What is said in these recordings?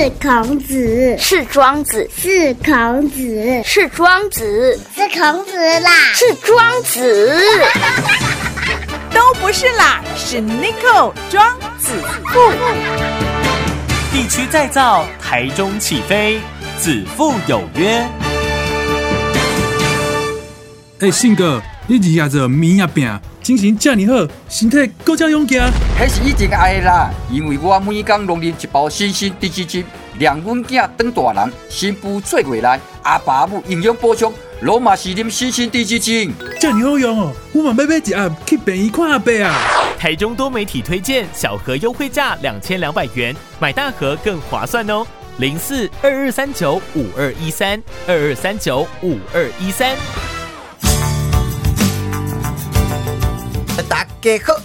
是孔子，是庄子，是孔子，是庄子，是孔子啦，是庄子。都不是啦，是 Nicole 庄子富。地区再造，台中起飞，子父有约。信哥，你日夜做面啊饼，精神这么好，身体更加勇健。那是以前爱的啦，因为我每天拢饮一包新鲜低脂精，让阮囝当大人，新妇做未来，阿爸母营养补充，拢嘛是饮新鲜低脂精。这么好用哦，我嘛要买一盒去病院看阿伯啊。台中多媒体推荐，小盒优惠价2200元，买大盒更划算哦。04-2239-5213，2239-5213。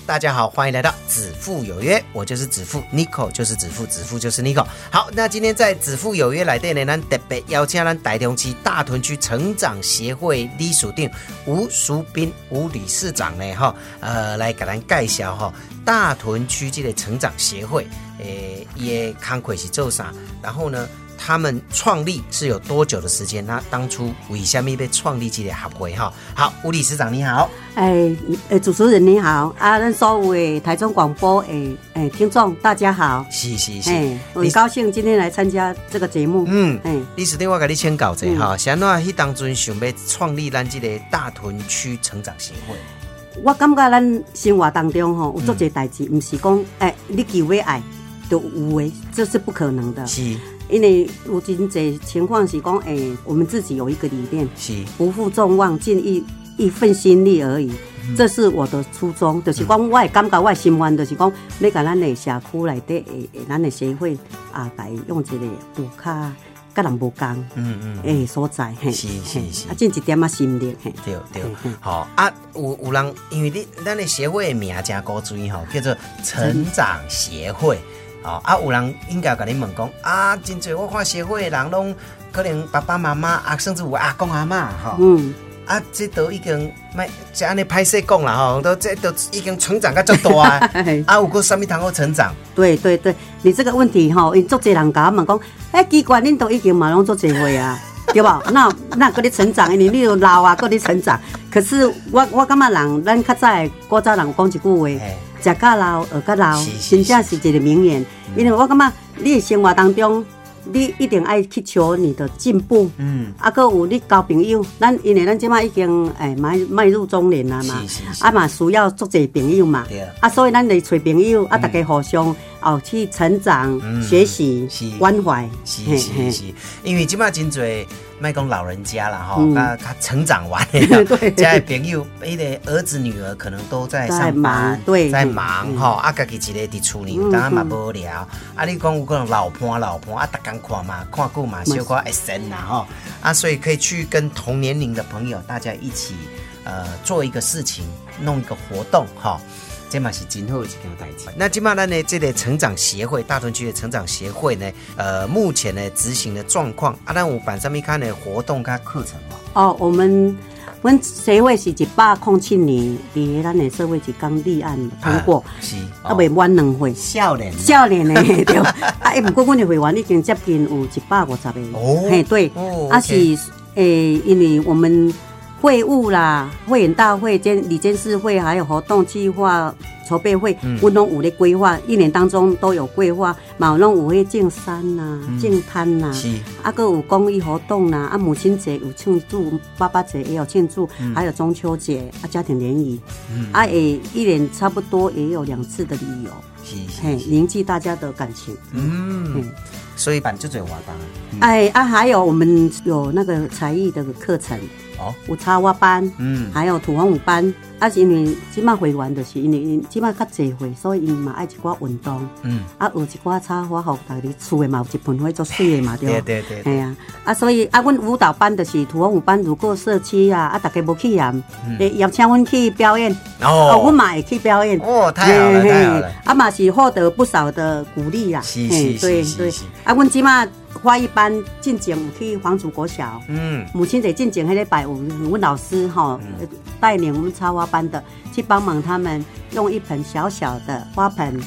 大家好，欢迎来到子父有约，我就是子父 Nicole， 就是子父，子父就是 Nicole。 好，那今天在子父有约来电呢，我们特别邀请我们台中市大屯区成长协会理事长吴淑彬吴理事长呢，来给我们介绍大屯区这个成长协会他的工作是做啥，然后呢他们创立是有多久的时间？那当初为什么要创立这个协会？好，吴理事长你好，主持人你好啊，咱所有的台中广播听众大家好，是，我很高兴今天来参加这个节目。理事长我给你请教一下哈，是安怎迄当中想要创立咱这个大屯区成长协会？我感觉咱生活当中有足侪代志，唔是讲你求要爱就有诶，这是不可能的。是。因为有真侪情况是讲，我们自己有一个理念，是不负众望，尽一份心力而已。这是我的初衷，就是讲，我感觉我的心愿就是讲，要甲咱的社区内底咱的协会啊，来用一个有较甲人无共，所在，是，尽一点啊心力，对，好啊，有人因为咱的协会的名真古锥吼，叫做成长协会。有人应该甲你问讲啊，真侪我看协会的人拢可能爸爸妈妈啊，甚至有阿公阿嬷这都已经卖，即安尼歹势讲啦吼，这都已经成长个足大啊，有个啥物通好成长？对，你这个问题吼，因足侪人甲我问讲，机关恁都已经嘛拢足侪岁啊，对吧？那搁你成长，你又老啊，搁你成长。可是我感觉人，咱古早人讲一句话。食到老，学到老，真正是一个名言。因为我感觉你的生活当中，你一定爱去求你的进步。还有你交朋友，因为咱即马已经迈入中年了嘛，嘛需要足侪朋友嘛。所以咱来找朋友，大家互相去成长、学习、关怀。是，因为即马真侪。别说老人家了他成长完了，家的朋友，儿子女儿可能都在上班，在忙自己一个在家里，有时候也无聊。你说有可能老伴每天看嘛，看久嘛，稍微会生啦，所以可以去跟同年龄的朋友，大家一起做一个事情，弄一个活动这嘛是今后一件代志。那今嘛咱呢，这个成长协会大屯区的成长协会呢，目前呢执行的状况，咱有办什么看的活动跟课程吗？我们协会是107年，伫咱的社会局刚立案通过，是未满2岁，少年的对。不过我们的会员已经接近有150个，对，是因为我们。会务啦，会员大会、理监事会，还有活动计划筹备会，我拢有咧规划，一年当中都有规划，嘛拢有去种山啦、种摊啦，搁有公益活动啦，母亲节有庆祝，爸爸节也有庆祝，还有中秋节家庭联谊，一年差不多也有2次的旅游，凝聚大家的感情。所以办就最活动。还有我们有那个才艺的课程。有插花班，还有土风舞班，是因为现在会员就是因为现在比较多岁，所以他们也要一些运动，有一些插花，让大家家的也有一盆花很美的嘛，对，所以我们舞蹈班就是土风舞班，如果社区大家没去了，邀请我们去表演，我们也去表演，太好了，也是获得不少的鼓励啦，是，我们现在花艺班进前有去黄祖国小，母亲节进前迄礼拜，我们老师带领我们插花班的去帮忙他们用一盆小小的花盆，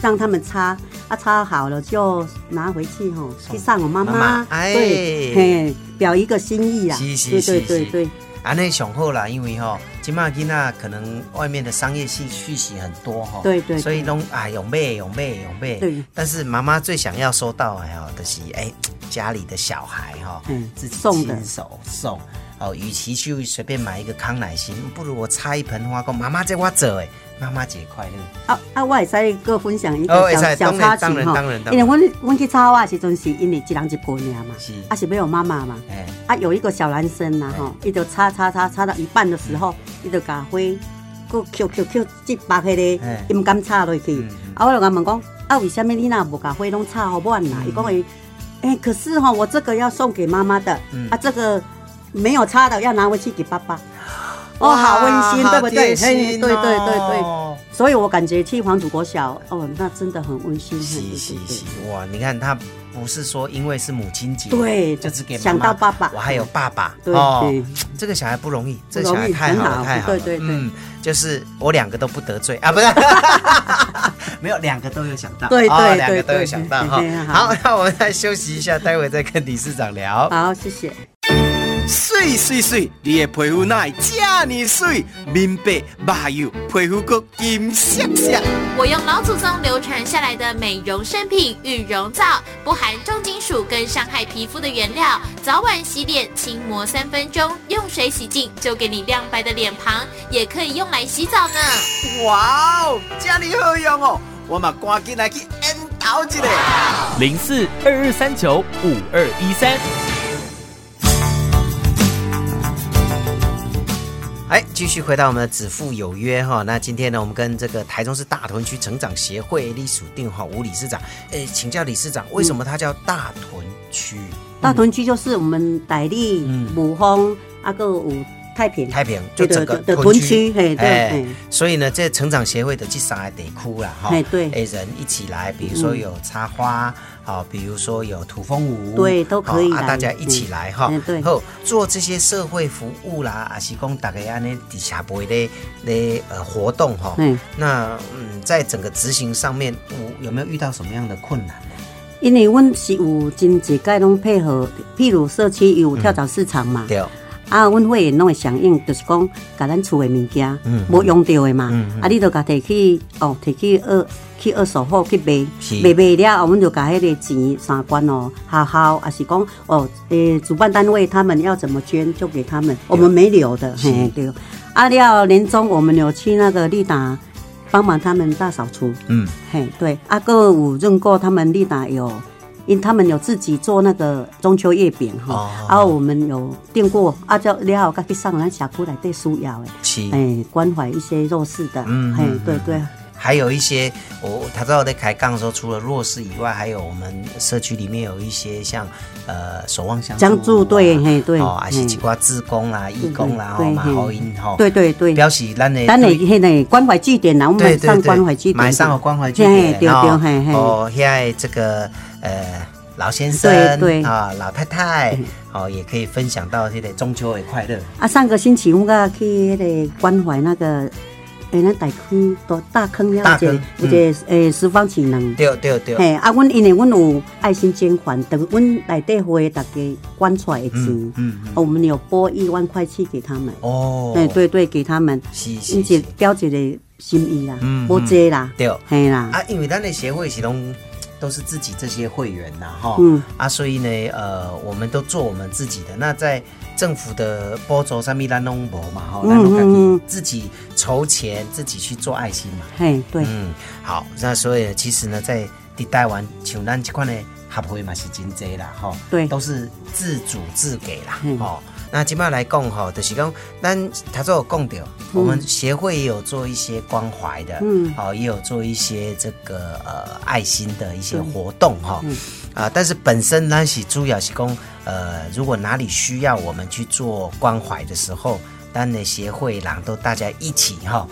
让他们擦啊，擦好了就拿回去吼，去送我妈妈。对，嘿，表一个心意啦。对对对对。安尼上好啦，因为吼，即马囡仔可能外面的商业性讯息很多吼，对 对， 對，所以拢啊用买。对。但是妈妈最想要收到哎吼，就是哎家里的小孩哈，自己亲手送。哦，与其去随便买一个康乃馨，不如我插一盆花，讲妈妈这我做诶，妈妈节快乐。啊，我也使个分享一个小插曲哈，因为我去插花时阵是因为一人一盆尔嘛，啊是没有妈妈嘛，啊有一个小男生呐吼，伊就插到一半的时候，伊就甲花，佮捡一把迄个，伊唔敢插落去，啊我就甲问讲，啊为虾米你那无甲花拢插好满啦？伊讲伊，哎可是哈我这个要送给妈妈的，啊这个。没有插的要拿回去给爸爸，哦，好温馨，对不对？对对对对，所以我感觉去黄土国小，哦，那真的很温馨。是，哇！你看他不是说因为是母亲节，对，就只给妈妈想到爸爸，我还有爸爸，对，这个小孩不容易，这个小孩太好了，太好了，对对对，就是我两个都不得罪啊，不是，没有两个都有想到，对，两个都有想到哈。好，那我们再休息一下，待会再跟理事长聊。好，谢谢。水，你的皮肤哪这么水？明白，麻油皮肤又金闪闪。我用老祖宗流传下来的美容圣品羽绒皂，不含重金属跟伤害皮肤的原料，早晚洗脸轻磨3分钟，用水洗净就给你亮白的脸庞，也可以用来洗澡呢。哇哦，这么好用哦！我嘛赶紧来去研究一下。0422395213。哎，继续回到我们的子父有约哈。那今天呢，我们跟这个台中市大屯区成长协会理事长吴理事长，请教理事长，为什么它叫大屯区？大屯区就是我们台里、五峰啊，个有太平，就整个屯区。对，所以呢，这成长协会的这三个地区啦，哈，对，人一起来，比如说有插花。好，比如说有土风舞，对，都可以、大家一起来哈，对，后做这些社会服务啦，还是讲大家安尼底下背的活动哈，那在整个执行上面，有没有遇到什么样的困难呢？因为我们是有真几届拢配合，譬如社区有跳蚤市场嘛，对，啊，我们会弄会响应，就是讲把咱厝的物件，无用到的嘛，啊，你就甲提去去二手货去卖了后，我们就把迄个钱三关哦，好，还是讲哦，主办单位他们要怎么捐就给他们，我们没留的，嘿，对。啊，了年终我们有去那个立达帮忙他们大扫除，嘿，对。啊，个有认购他们立达有。因他们有自己做那个中秋月饼哈，啊，我们有订过，啊，叫了后去上咱社区内底需要诶，关怀一些弱势的，对。还有一些，他知道在开杠的时候，除了弱势以外，还有我们社区里面有一些像守望相助，对，对，哦，还是一挂志工啦、义工啦，吼，蛮好因吼，对，表示咱的关怀据点啦，我们买上关怀据点，买上有关怀据点，对，哦，现在这个。老先生啊、老太太哦，也可以分享到这个中秋的快乐啊。上个星期我个去那个关怀那个那大坑了解，而且10方体能。对。嘿，啊，阮因为阮有爱心捐款，等阮内底会大家捐出来的钱，我们有拨1万块去给他们。哦，对，给他们，是，表一个心意啦，无济啦，对，嘿啦。啊，因为咱的协会是拢。都是自己这些会员呐，啊，所以呢，我们都做我们自己的。那在政府的波州上面，咱拢无嘛，吼，咱拢自己筹钱，自己去做爱心嘛。嘿，对，好，那所以其实呢，在台湾像咱这款的协会嘛是真济啦，吼，对，都是自主自给啦，吼。那今麦来讲吼，就是讲，咱他做讲到，我们协会也有做一些关怀的，也有做一些这个爱心的一些活动哈，但是本身咱是主要是讲，如果哪里需要我们去做关怀的时候。咱的协会人都大家一起哈，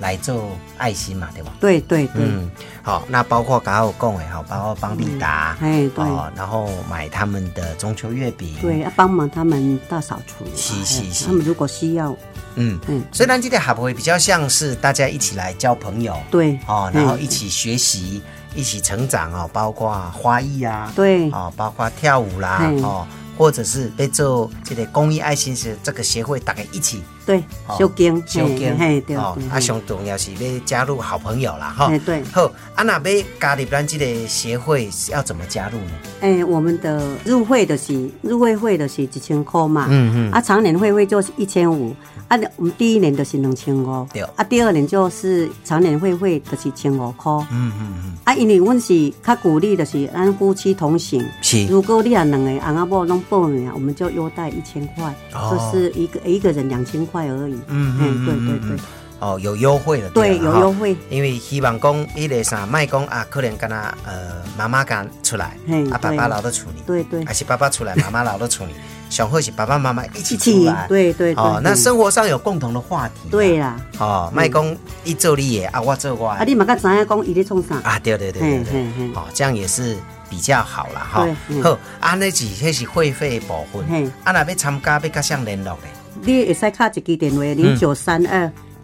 来做爱心嘛，对吧？对对对。嗯，好，那包括刚刚我讲的哈，包括帮利达，哎对，然后买他们的中秋月饼，对，要帮忙他们大扫除，是是是，他们如果需要。嗯嗯，所以咱这个合会比较像是大家一起来交朋友，对哦，然后一起学习，一起成长哦，包括花艺啊，对哦，包括跳舞啦哦，或者是被做这个公益爱心是这个协会大家一起对修经修经，嘿对哦，啊上重要是要加入好朋友啦哈，对好啊，那要加入咱这个协会要怎么加入呢？哎，我们的入会的是1000块嘛，嗯嗯，啊常年会费就是1500。啊，我们第一年就是2500，啊，第二年就是常年会费就是1500。嗯嗯嗯。啊，因为阮是较鼓励，就是咱夫妻同行。是。如果你啊两个翁仔某拢报名，我们就优待1000块，就是一个人2000块而已。嗯嗯，对对对。哦，有优惠了。对，有优惠。因为希望讲伊个啥，卖讲啊，可能干那妈妈干出来，啊爸爸留在厝里，对对，还是爸爸出来，妈妈留在厝里。想或许爸爸妈妈一起出来，对 对, 對哦，那生活上有共同的话题，对啦，哦，卖讲伊做你的啊，我做我的，啊，你嘛较知影讲伊咧创啥啊？对对对对对，哦，这样也是比较好啦哈。好，啊，那是会费的部分，啊，那要参加要甲谁联络咧？你会使卡一支电话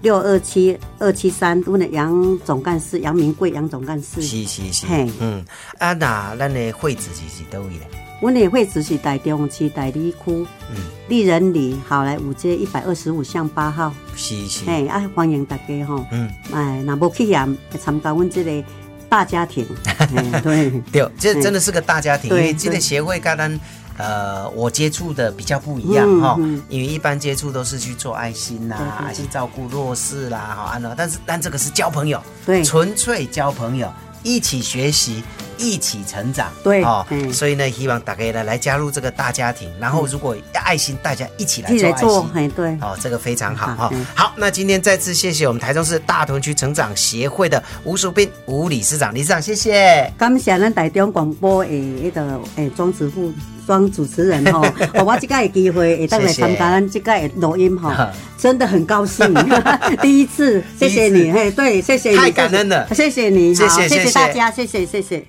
0322627273，我的杨总干事杨明贵杨总干事，是是是，嗯，啊那咱的会址是倒位咧？我们的会址是台中市大里区丽人里好莱坞街125巷8号。是是。哎啊，欢迎大家吼。嗯。哎，那无去也参加我们这个大家庭。对对，这真的是个大家庭，因为这个协会跟咱我接触的比较不一样哈，因为一般接触都是去做爱心啦，还是照顾弱势啦，哈，但这个是交朋友，对，纯粹交朋友。一起学习，一起成长，对哦，所以呢，希望大家来加入这个大家庭。然后，如果爱心，大家一起来做爱心，哎，对，哦，这个非常好哈。好，那今天再次谢谢我们台中市大屯区成长协会的吴淑彬吴理事长，理事长谢谢。感谢咱台中广播的那个庄主持人吼，我这届的机会会当来参加咱这届的录音吼，真的很高兴，第一次，谢谢你，嘿，对，谢谢你，太感恩了，谢谢你，谢谢大家，谢谢。